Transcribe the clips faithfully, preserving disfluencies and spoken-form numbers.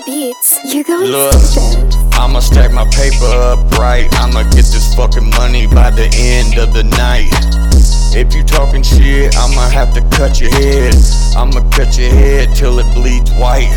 Thunder Beats, you're going Look, to I'ma stack my paper up right. I'ma get this fucking money by the end of the night. If you talking shit, I'ma have to cut your head. I'ma cut your head till it bleeds white.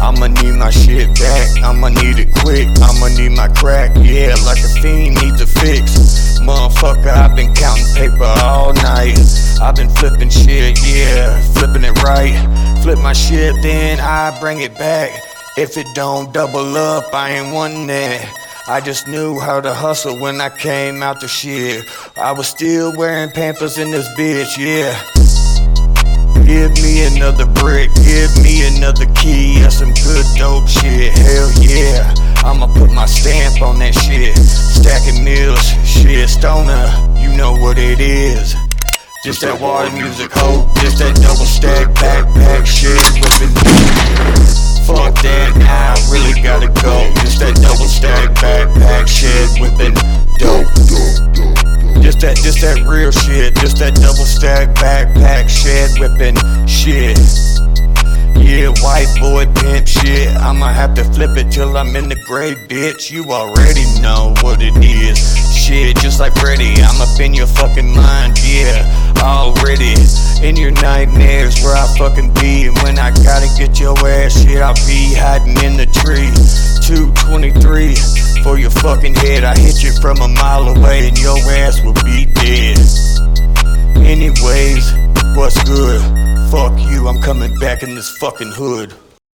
I'ma need my shit back, I'ma need it quick. I'ma need my crack, yeah, like a fiend needs a fix. Motherfucker, I've been counting paper all night. I've been flipping shit, yeah, flipping it right. Flip my shit, then I bring it back. If it don't double up, I ain't wantin' that. I just knew how to hustle when I came out the shit. I was still wearing Pampers in this bitch, yeah. Give me another brick, give me another key, that's some good dope shit, hell yeah. I'ma put my stamp on that shit. Stacking meals, shit, stoner, you know what it is. Just that water music, hope, just that double stack, backpack shit, whipping. Fuck that, nah, I really gotta go. Just that double stack, backpack shit, whipping dope. Just that, just that real shit, just that double stack, backpack shed whippin' shit. Yeah, white boy pimp shit. I'ma have to flip it till I'm in the grave, bitch. You already know what it is. Shit, just like Freddy, I'm up in your fucking mind, yeah, already. In your nightmares where I fucking be. And when I gotta get your ass, shit, I'll be hiding in the tree. Two twenty-three for your fucking head. I hit you from a mile away and your ass will be dead. Anyways, what's good? Fuck you, I'm coming back in this fucking hood.